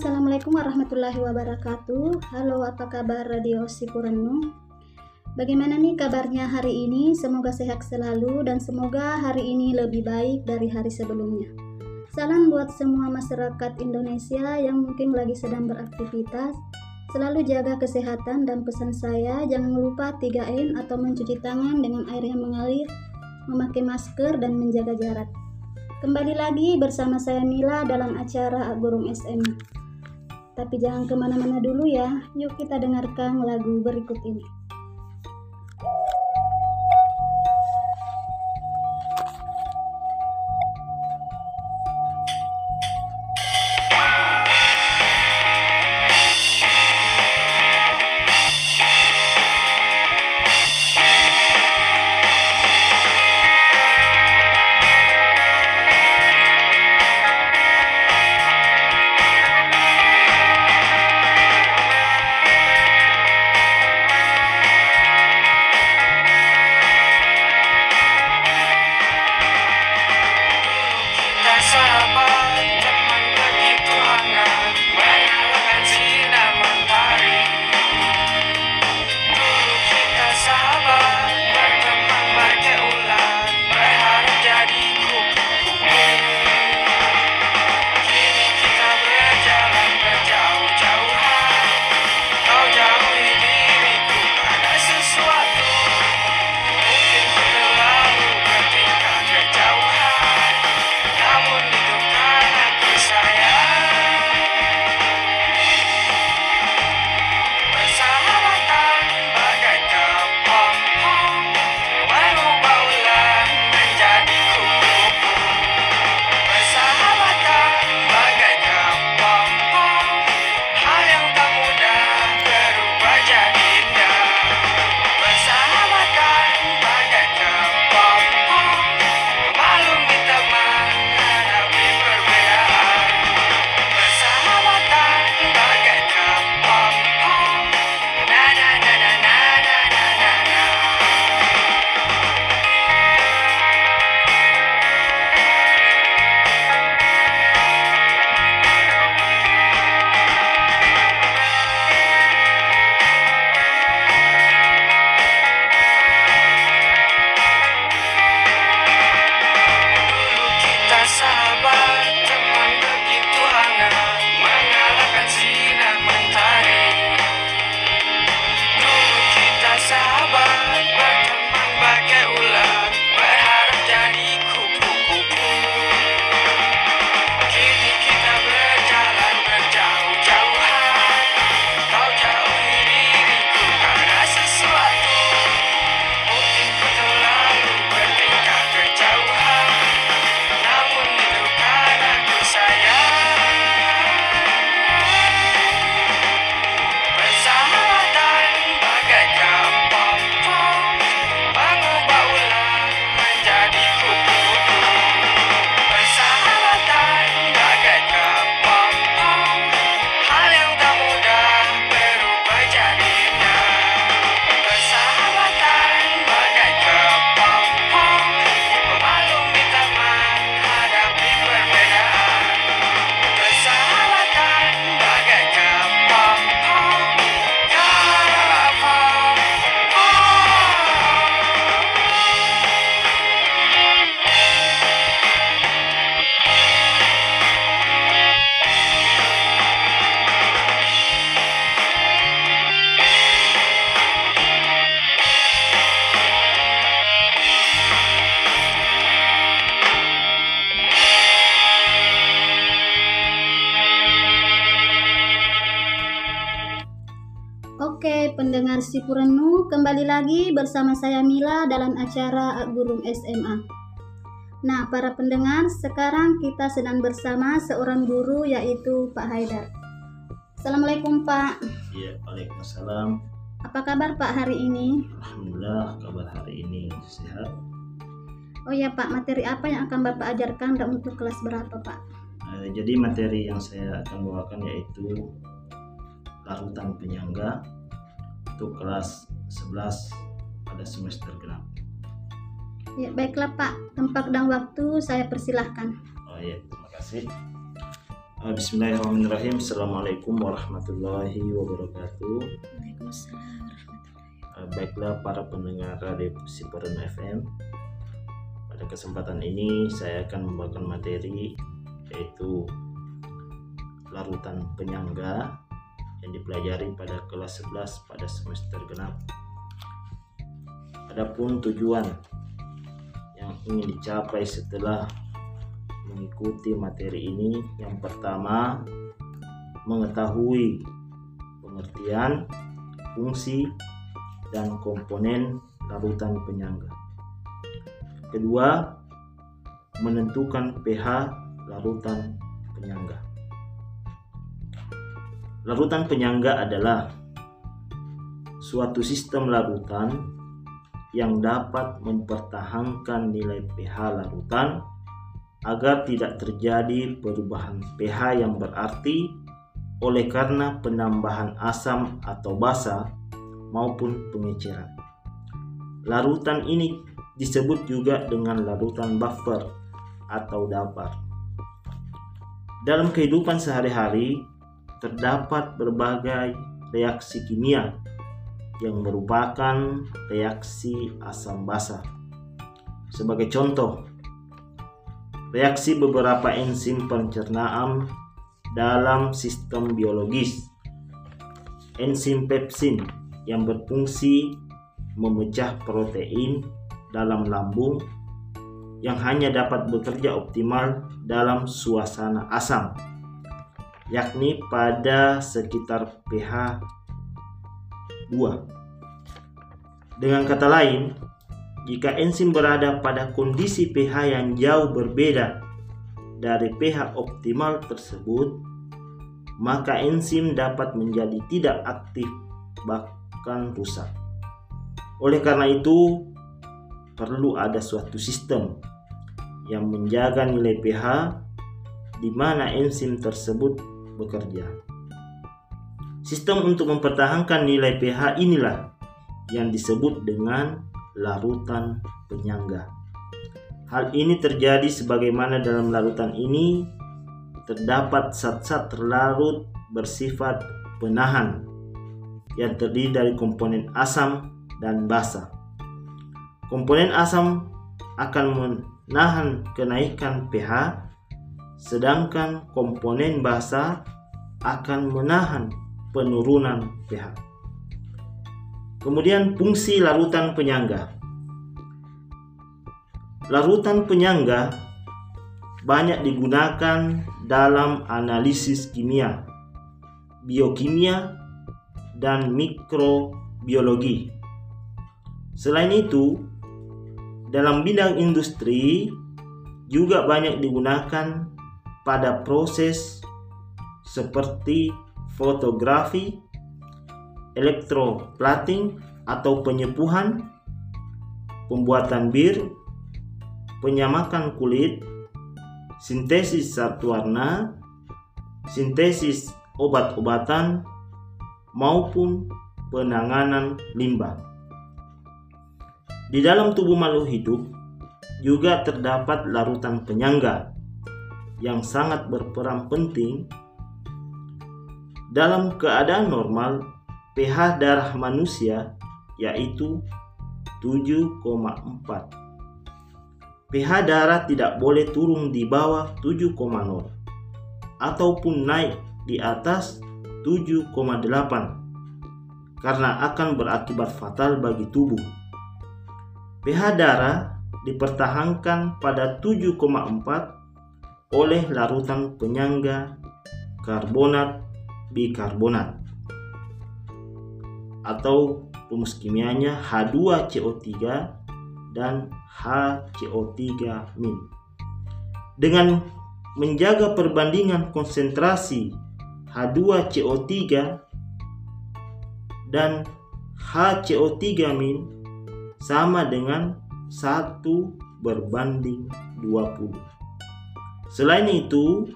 Assalamualaikum warahmatullahi wabarakatuh. Halo, apa kabar Radio Sipurennu? Bagaimana nih kabarnya hari ini? Semoga sehat selalu dan semoga hari ini lebih baik dari hari sebelumnya. Salam buat semua masyarakat Indonesia yang mungkin lagi sedang beraktivitas. Selalu jaga kesehatan dan pesan saya, jangan lupa 3M atau mencuci tangan dengan air yang mengalir, memakai masker dan menjaga jarak. Kembali lagi bersama saya Mila dalam acara Aggurung SMA. Tapi jangan kemana-mana dulu ya, yuk kita dengarkan lagu berikut ini. Oke, pendengar Sipurennu, kembali lagi bersama saya Mila dalam acara Aggurung SMA. Nah, para pendengar, sekarang kita sedang bersama seorang guru yaitu Pak Haidar. Assalamualaikum, Pak. Iya, waalaikumsalam. Apa kabar, Pak, hari ini? Alhamdulillah, kabar hari ini sehat. Oh ya, Pak, materi apa yang akan Bapak ajarkan dan untuk kelas berapa, Pak? Jadi materi yang saya akan bawakan yaitu Larutan penyangga untuk kelas 11 pada semester genap. Ya, baiklah Pak, tempat dan waktu saya persilahkan. Oh iya, terima kasih. Bismillahirrahmanirrahim. Assalamualaikum warahmatullahi wabarakatuh. Baiklah para pendengar Radio Sipurennu FM, pada kesempatan ini saya akan membawakan materi yaitu larutan penyangga yang dipelajari pada kelas 11 pada semester genap. Adapun tujuan yang ingin dicapai setelah mengikuti materi ini, yang pertama mengetahui pengertian, fungsi, dan komponen larutan penyangga. Kedua, menentukan pH larutan penyangga. Larutan penyangga adalah suatu sistem larutan yang dapat mempertahankan nilai pH larutan agar tidak terjadi perubahan pH yang berarti oleh karena penambahan asam atau basa maupun pengeceran. Larutan ini disebut juga dengan larutan buffer atau dapar. Dalam kehidupan sehari-hari terdapat berbagai reaksi kimia yang merupakan reaksi asam basa. Sebagai contoh, reaksi beberapa enzim pencernaan dalam sistem biologis. Enzim pepsin yang berfungsi memecah protein dalam lambung yang hanya dapat bekerja optimal dalam suasana asam, yakni pada sekitar pH 2. Dengan kata lain, jika enzim berada pada kondisi pH yang jauh berbeda dari pH optimal tersebut, maka enzim dapat menjadi tidak aktif bahkan rusak. Oleh karena itu, perlu ada suatu sistem yang menjaga nilai pH di mana enzim tersebut bekerja. Sistem untuk mempertahankan nilai pH inilah yang disebut dengan larutan penyangga. Hal ini terjadi sebagaimana dalam larutan ini terdapat zat-zat terlarut bersifat penahan yang terdiri dari komponen asam dan basa. Komponen asam akan menahan kenaikan pH, sedangkan komponen basa akan menahan penurunan pH. Kemudian fungsi larutan penyangga. Larutan penyangga banyak digunakan dalam analisis kimia, biokimia, dan mikrobiologi. Selain itu, dalam bidang industri juga banyak digunakan pada proses seperti fotografi, elektroplating atau penyepuhan, pembuatan bir, penyamakan kulit, sintesis zat warna, sintesis obat-obatan, maupun penanganan limbah. Di dalam tubuh makhluk hidup juga terdapat larutan penyangga yang sangat berperan penting. Dalam keadaan normal, pH darah manusia yaitu 7,4. pH darah tidak boleh turun di bawah 7,0 ataupun naik di atas 7,8 karena akan berakibat fatal bagi tubuh. pH darah dipertahankan pada 7,4 oleh larutan penyangga karbonat bikarbonat atau rumus kimianya H2CO3 dan HCO3-. Dengan menjaga perbandingan konsentrasi H2CO3 dan HCO3- sama dengan 1 berbanding 20. Selain itu,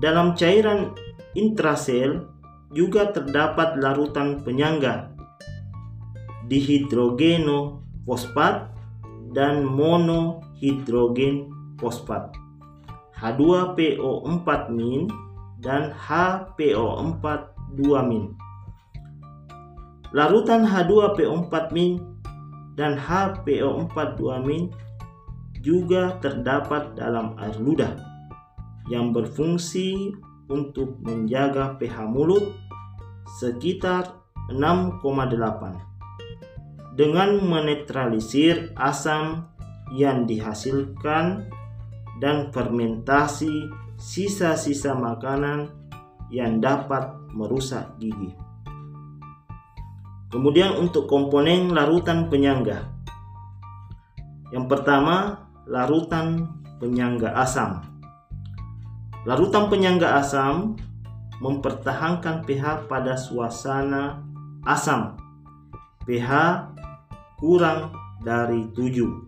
dalam cairan intrasel juga terdapat larutan penyangga dihidrogenofosfat dan monohidrogenfosfat H2PO4- dan HPO42-. Larutan H2PO4- dan HPO42- juga terdapat dalam air ludah yang berfungsi untuk menjaga pH mulut sekitar 6,8 dengan menetralisir asam yang dihasilkan dan fermentasi sisa-sisa makanan yang dapat merusak gigi. Kemudian untuk komponen larutan penyangga. Yang pertama, larutan penyangga asam. Larutan penyangga asam mempertahankan pH pada suasana asam, pH kurang dari 7.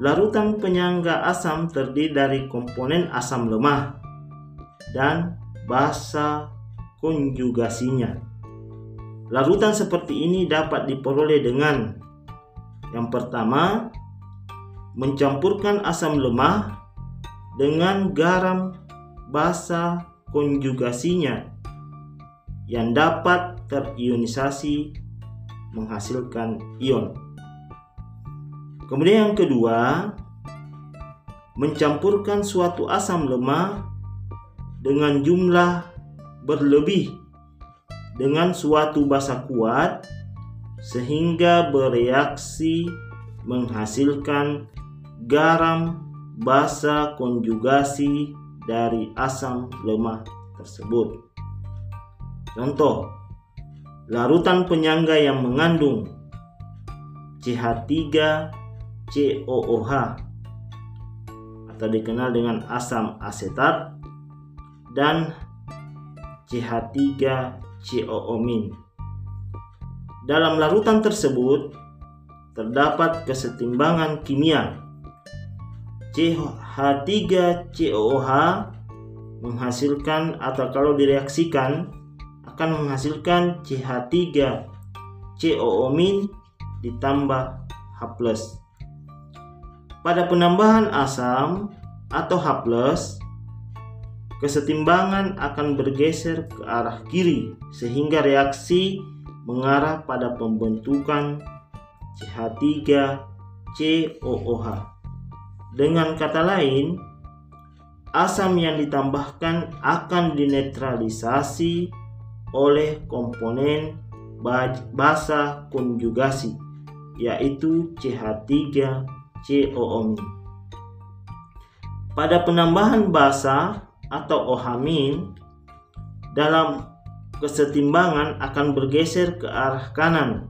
Larutan penyangga asam terdiri dari komponen asam lemah dan basa konjugasinya. Larutan seperti ini dapat diperoleh dengan yang pertama, mencampurkan asam lemah dengan garam basa konjugasinya yang dapat terionisasi menghasilkan ion. Kemudian yang kedua, mencampurkan suatu asam lemah dengan jumlah berlebih dengan suatu basa kuat sehingga bereaksi menghasilkan garam basa konjugasi dari asam lemah tersebut. Contoh, larutan penyangga yang mengandung CH3COOH atau dikenal dengan asam asetat dan CH3COO-. Dalam larutan tersebut terdapat kesetimbangan kimia. CH3COOH menghasilkan atau kalau direaksikan akan menghasilkan CH3COO- ditambah H+. Pada penambahan asam atau H+, kesetimbangan akan bergeser ke arah kiri sehingga reaksi mengarah pada pembentukan CH3COOH. Dengan kata lain, asam yang ditambahkan akan dinetralisasi oleh komponen basa konjugasi, yaitu CH3COO-. Pada penambahan basa atau OH- dalam kesetimbangan akan bergeser ke arah kanan,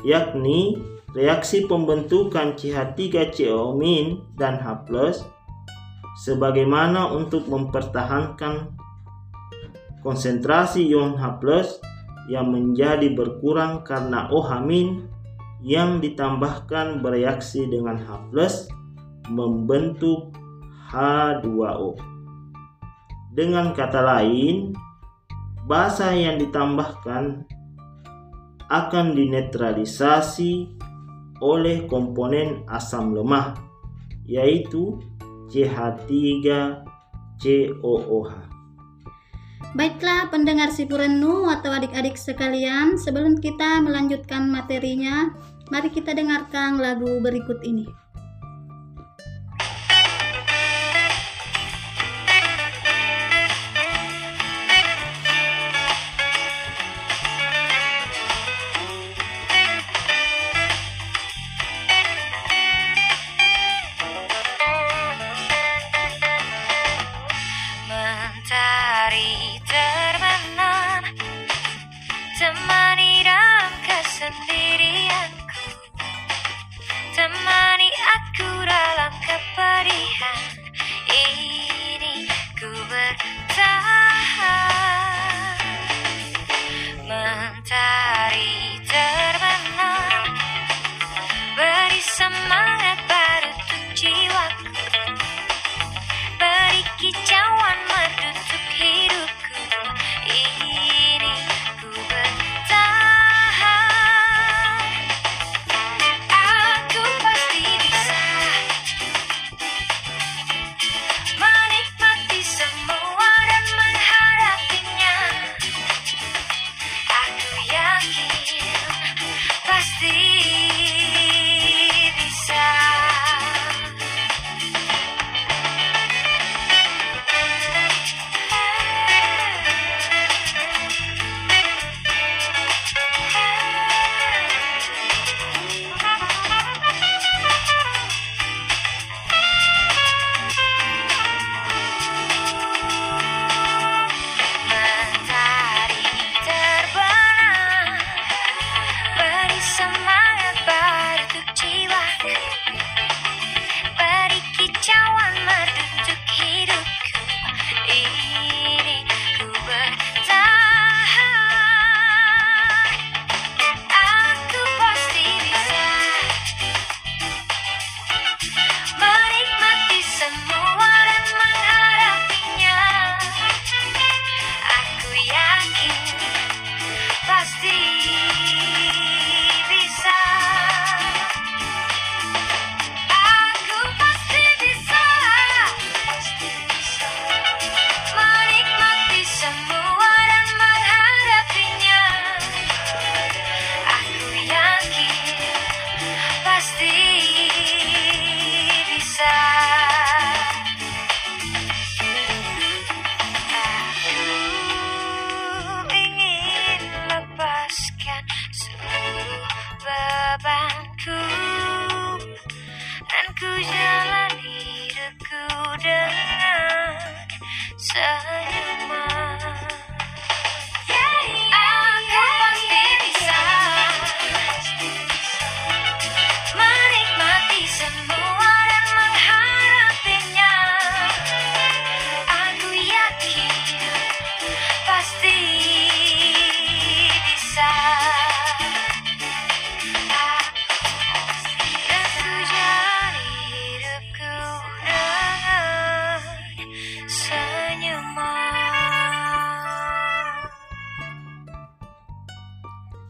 yakni reaksi pembentukan CH3COO- dan H+, sebagaimana untuk mempertahankan konsentrasi ion H+ yang menjadi berkurang karena OH- yang ditambahkan bereaksi dengan H+ membentuk H2O. Dengan kata lain, basa yang ditambahkan akan dinetralisasi oleh komponen asam lemah, yaitu CH3COOH. Baiklah pendengar Sipurennu atau adik-adik sekalian, sebelum kita melanjutkan materinya, mari kita dengarkan lagu berikut ini. cawan bertutuk hidupku ini ku bertahan. Aku pasti bisa menikmati semua dan menghadapinya. Aku yakin pasti.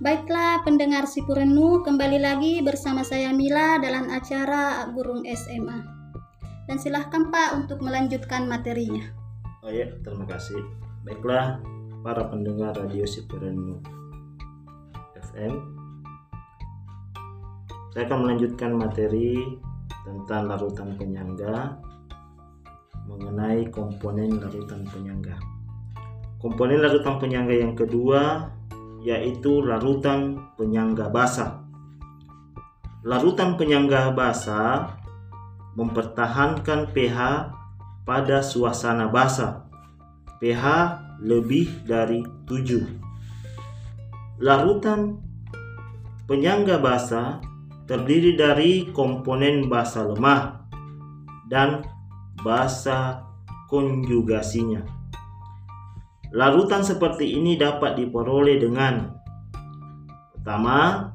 Baiklah pendengar Sipurennu, kembali lagi bersama saya Mila dalam acara Aggurung SMA. Dan silahkan Pak untuk melanjutkan materinya. Oh ya, terima kasih. Baiklah para pendengar Radio Sipurennu FM, saya akan melanjutkan materi tentang larutan penyangga, mengenai komponen larutan penyangga. Komponen larutan penyangga yang kedua yaitu larutan penyangga basa. Larutan penyangga basa mempertahankan pH pada suasana basa, pH lebih dari 7. Larutan penyangga basa terdiri dari komponen basa lemah dan basa konjugasinya. Larutan seperti ini dapat diperoleh dengan pertama,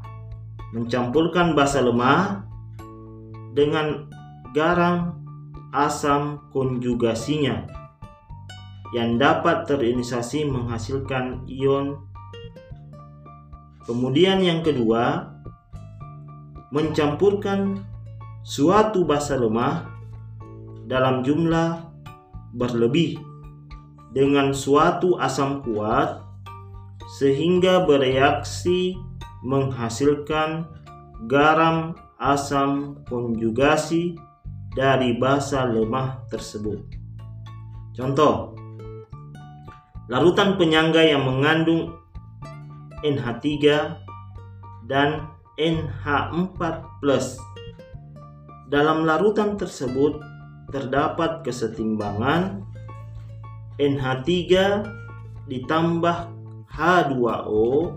mencampurkan basa lemah dengan garam asam konjugasinya yang dapat terionisasi menghasilkan ion. Kemudian yang kedua, mencampurkan suatu basa lemah dalam jumlah berlebih dengan suatu asam kuat sehingga bereaksi menghasilkan garam asam konjugasi dari basa lemah tersebut. Contoh, larutan penyangga yang mengandung NH3 dan NH4+. Dalam larutan tersebut terdapat kesetimbangan NH3 ditambah H2O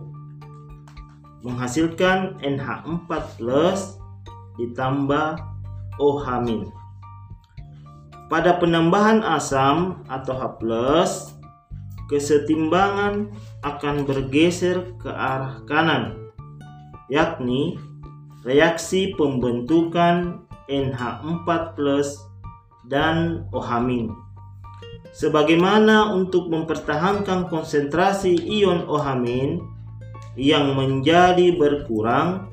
menghasilkan NH4 plus ditambah OH min. Pada penambahan asam atau H plus, kesetimbangan akan bergeser ke arah kanan, yakni reaksi pembentukan NH4 plus dan OH min. Sebagaimana untuk mempertahankan konsentrasi ion OH- yang menjadi berkurang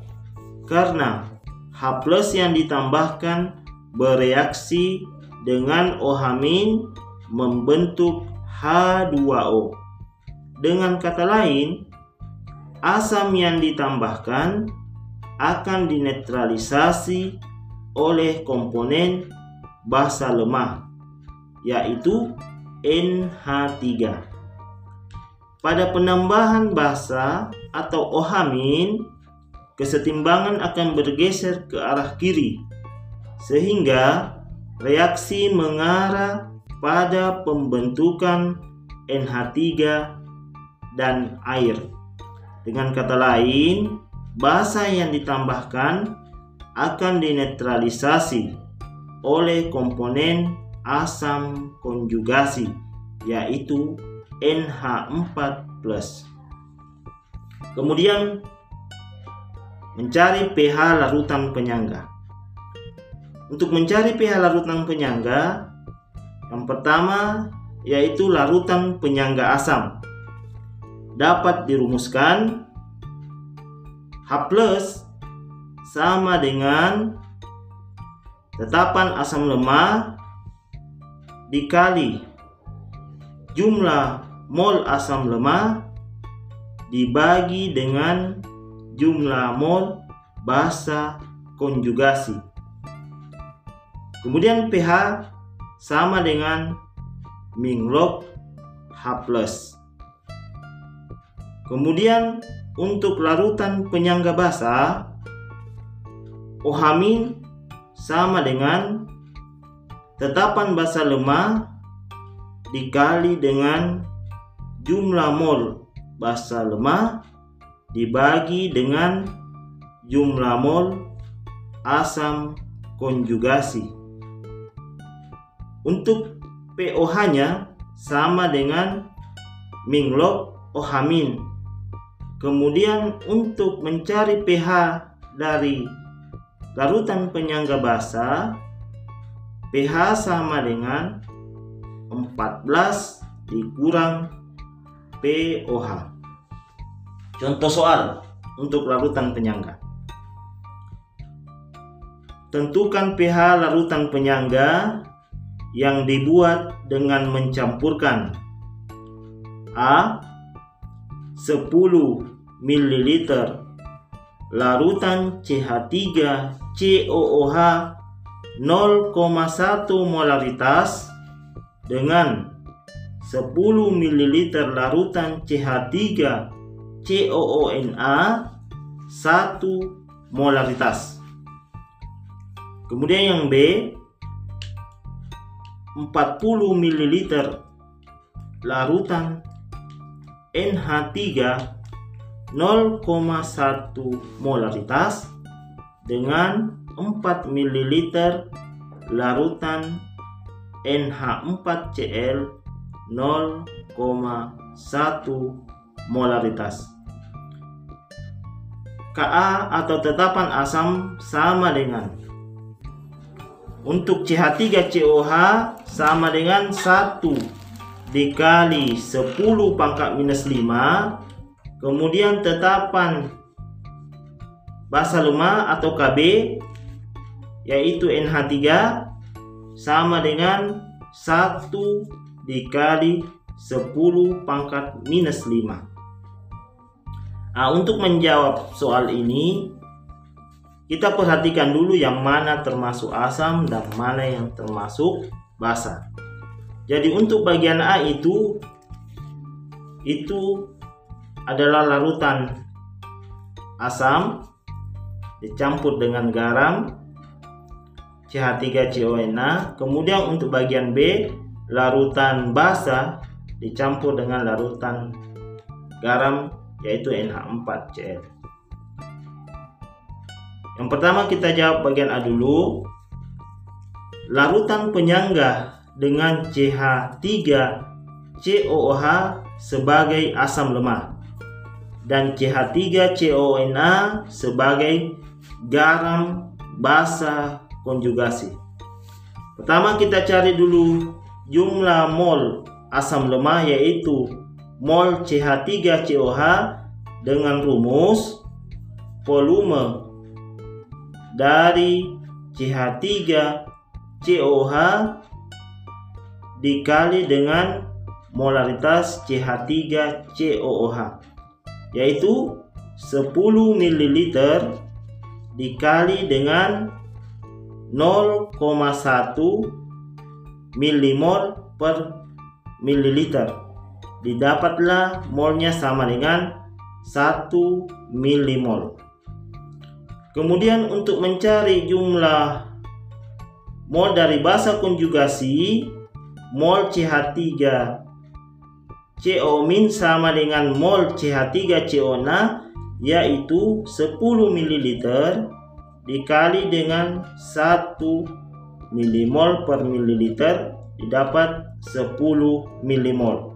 karena H+ yang ditambahkan bereaksi dengan OH- membentuk H2O. Dengan kata lain, asam yang ditambahkan akan dinetralisasi oleh komponen basa lemah, yaitu NH3. Pada penambahan basa atau OH-, kesetimbangan akan bergeser ke arah kiri, sehingga reaksi mengarah pada pembentukan NH3 dan air. Dengan kata lain, basa yang ditambahkan akan dinetralisasi oleh komponen asam konjugasi, yaitu NH4+. Kemudian mencari pH larutan penyangga. Untuk mencari pH larutan penyangga, yang pertama yaitu larutan penyangga asam dapat dirumuskan H+ sama dengan tetapan asam lemah dikali jumlah mol asam lemah dibagi dengan jumlah mol basa konjugasi. Kemudian pH sama dengan min log H+. Kemudian untuk larutan penyangga basa, OH- sama dengan tetapan basa lemah dikali dengan jumlah mol basa lemah dibagi dengan jumlah mol asam konjugasi. Untuk POH-nya sama dengan min log OH-. Kemudian untuk mencari pH dari larutan penyangga basa, pH sama dengan 14 dikurang POH. Contoh soal untuk larutan penyangga. Tentukan pH larutan penyangga yang dibuat dengan mencampurkan A. 10 ml larutan CH3COOH 0,1 molaritas dengan 10 ml larutan CH3COONa 1 molaritas. Kemudian yang B, 40 ml larutan NH3 0,1 molaritas dengan 4 ml larutan NH4Cl 0,1 molaritas. Ka atau tetapan asam sama dengan, untuk CH3COOH sama dengan 1 dikali 10 pangkat minus 5, kemudian tetapan basa lemah atau Kb yaitu NH3 sama dengan 1 dikali 10 pangkat minus 5. Nah, untuk menjawab soal ini, kita perhatikan dulu yang mana termasuk asam dan mana yang termasuk basa. Jadi untuk bagian A itu adalah larutan asam dicampur dengan garam CH3COONa. Kemudian untuk bagian B, larutan basa dicampur dengan larutan garam yaitu NH4Cl. Yang pertama kita jawab bagian A dulu. Larutan penyangga dengan CH3COOH sebagai asam lemah dan CH3COONa sebagai garam basa konjugasi. Pertama kita cari dulu jumlah mol asam lemah, yaitu mol CH3COOH dengan rumus volume dari CH3COOH dikali dengan molaritas CH3COOH, yaitu 10 ml dikali dengan 0,1 milimol per mililiter. Didapatlah molnya sama dengan 1 milimol. Kemudian untuk mencari jumlah mol dari basa konjugasi, mol CH3COO- sama dengan mol CH3COONa, yaitu 10 ml dikali dengan 1 milimol per mililiter didapat 10 milimol.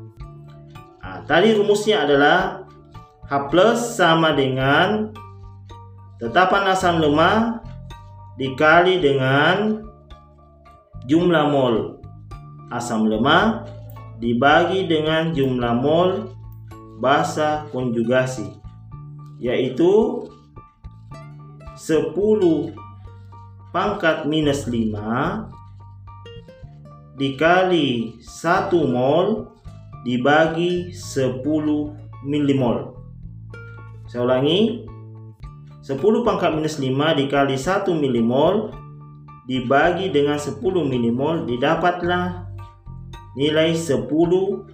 Nah, tadi rumusnya adalah H+ sama dengan tetapan asam lemah dikali dengan jumlah mol asam lemah dibagi dengan jumlah mol basa konjugasi, yaitu 10⁻⁵ dikali 1 mol dibagi 10 milimol. Saya ulangi, 10⁻⁵ dikali 1 milimol dibagi dengan 10 milimol didapatlah nilai 10⁻⁶.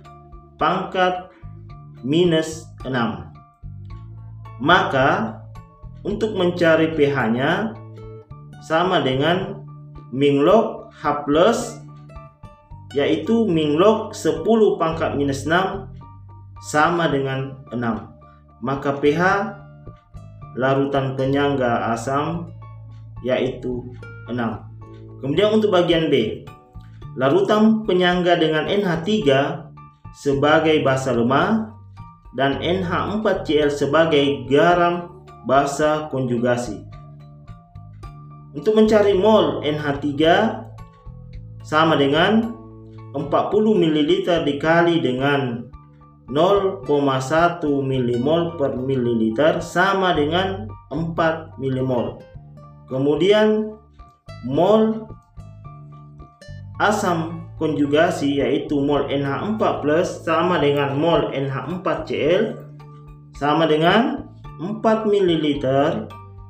Maka untuk mencari pH-nya sama dengan min log H+, yaitu min log 10⁻⁶ sama dengan 6. Maka pH larutan penyangga asam yaitu 6. Kemudian untuk bagian B, larutan penyangga dengan NH3 sebagai basa lemah dan NH4Cl sebagai garam basa konjugasi. Untuk mencari mol NH3 sama dengan 40 ml dikali dengan 0,1 milimol per mililiter sama dengan 4 milimol. Kemudian mol asam konjugasi yaitu mol NH4+ sama dengan mol NH4Cl sama dengan 4 ml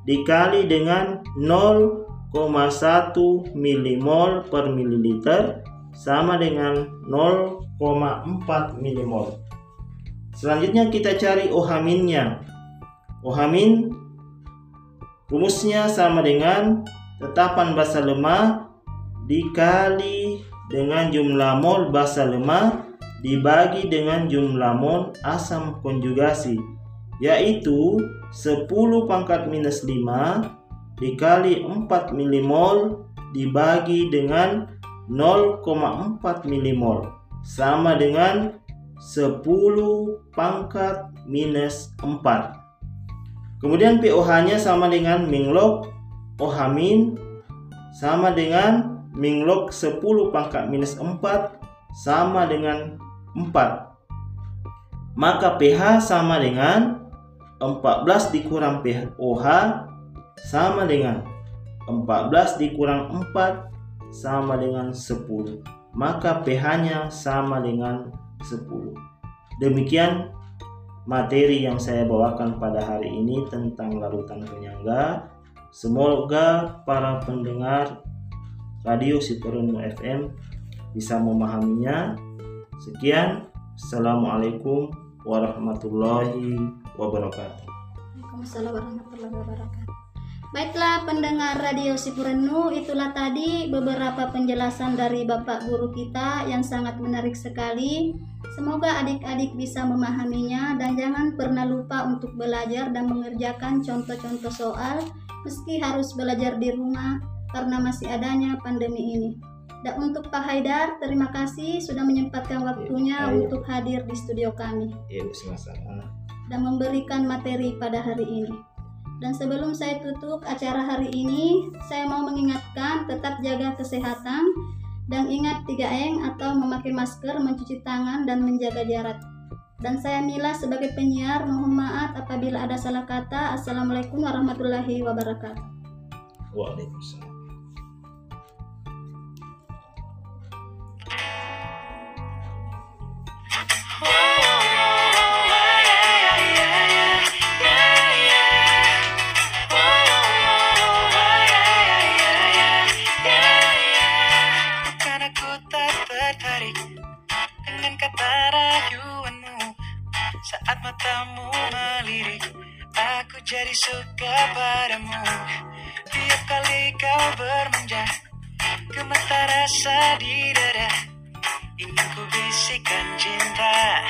dikali dengan 0,1 milimol per mililiter sama dengan 0,4 milimol. Selanjutnya kita cari OH-nya. OH- rumusnya sama dengan tetapan basa lemah dikali dengan jumlah mol basa lemah dibagi dengan jumlah mol asam konjugasi, yaitu 10⁻⁵ dikali 4 milimol dibagi dengan 0,4 milimol sama dengan 10⁻⁴. Kemudian POH-nya sama dengan min log OH- sama dengan min log 10⁻⁴ sama dengan 4. Maka pH sama dengan 14 dikurang pOH sama dengan 14 dikurang 4 sama dengan 10. Maka pH-nya sama dengan 10. Demikian materi yang saya bawakan pada hari ini tentang larutan penyangga. Semoga para pendengar Radio Sipurennu FM bisa memahaminya. Sekian, assalamualaikum warahmatullahi wabarakatuh. Waalaikumsalam warahmatullahi wabarakatuh. Baiklah pendengar Radio Sipurennu, itulah tadi beberapa penjelasan dari Bapak Guru kita yang sangat menarik sekali. Semoga adik-adik bisa memahaminya dan jangan pernah lupa untuk belajar dan mengerjakan contoh-contoh soal meski harus belajar di rumah karena masih adanya pandemi ini. Dan untuk Pak Haidar, terima kasih sudah menyempatkan waktunya untuk hadir di studio kami dan memberikan materi pada hari ini. Dan sebelum saya tutup acara hari ini, saya mau mengingatkan tetap jaga kesehatan dan ingat 3M atau memakai masker, mencuci tangan, dan menjaga jarak. Dan saya Mila sebagai penyiar, mohon maaf apabila ada salah kata. Assalamualaikum warahmatullahi wabarakatuh. Waalaikumsalam. Jadi suka padamu tiap kali kau bermanja, gemeta rasa di dada. Ingin ku bisikan cinta,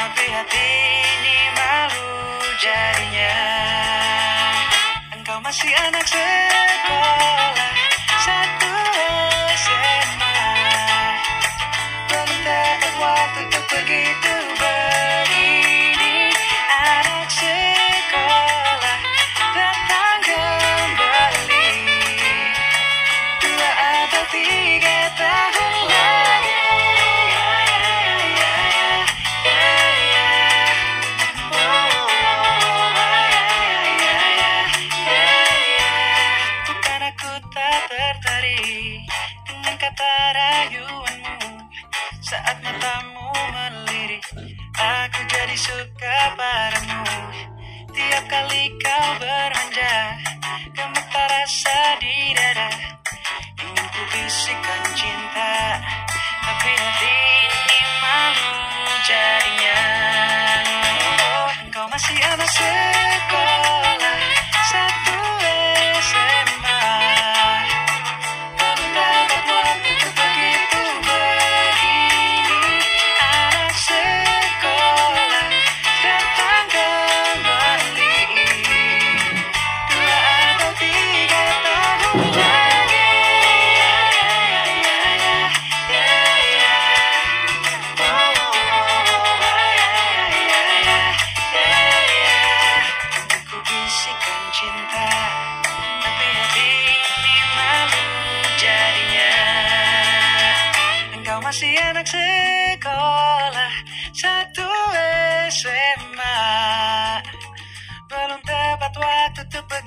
tapi hati ini malu jadinya. Engkau masih anak sekolah satu.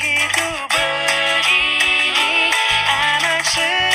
Begitu begini anak saya.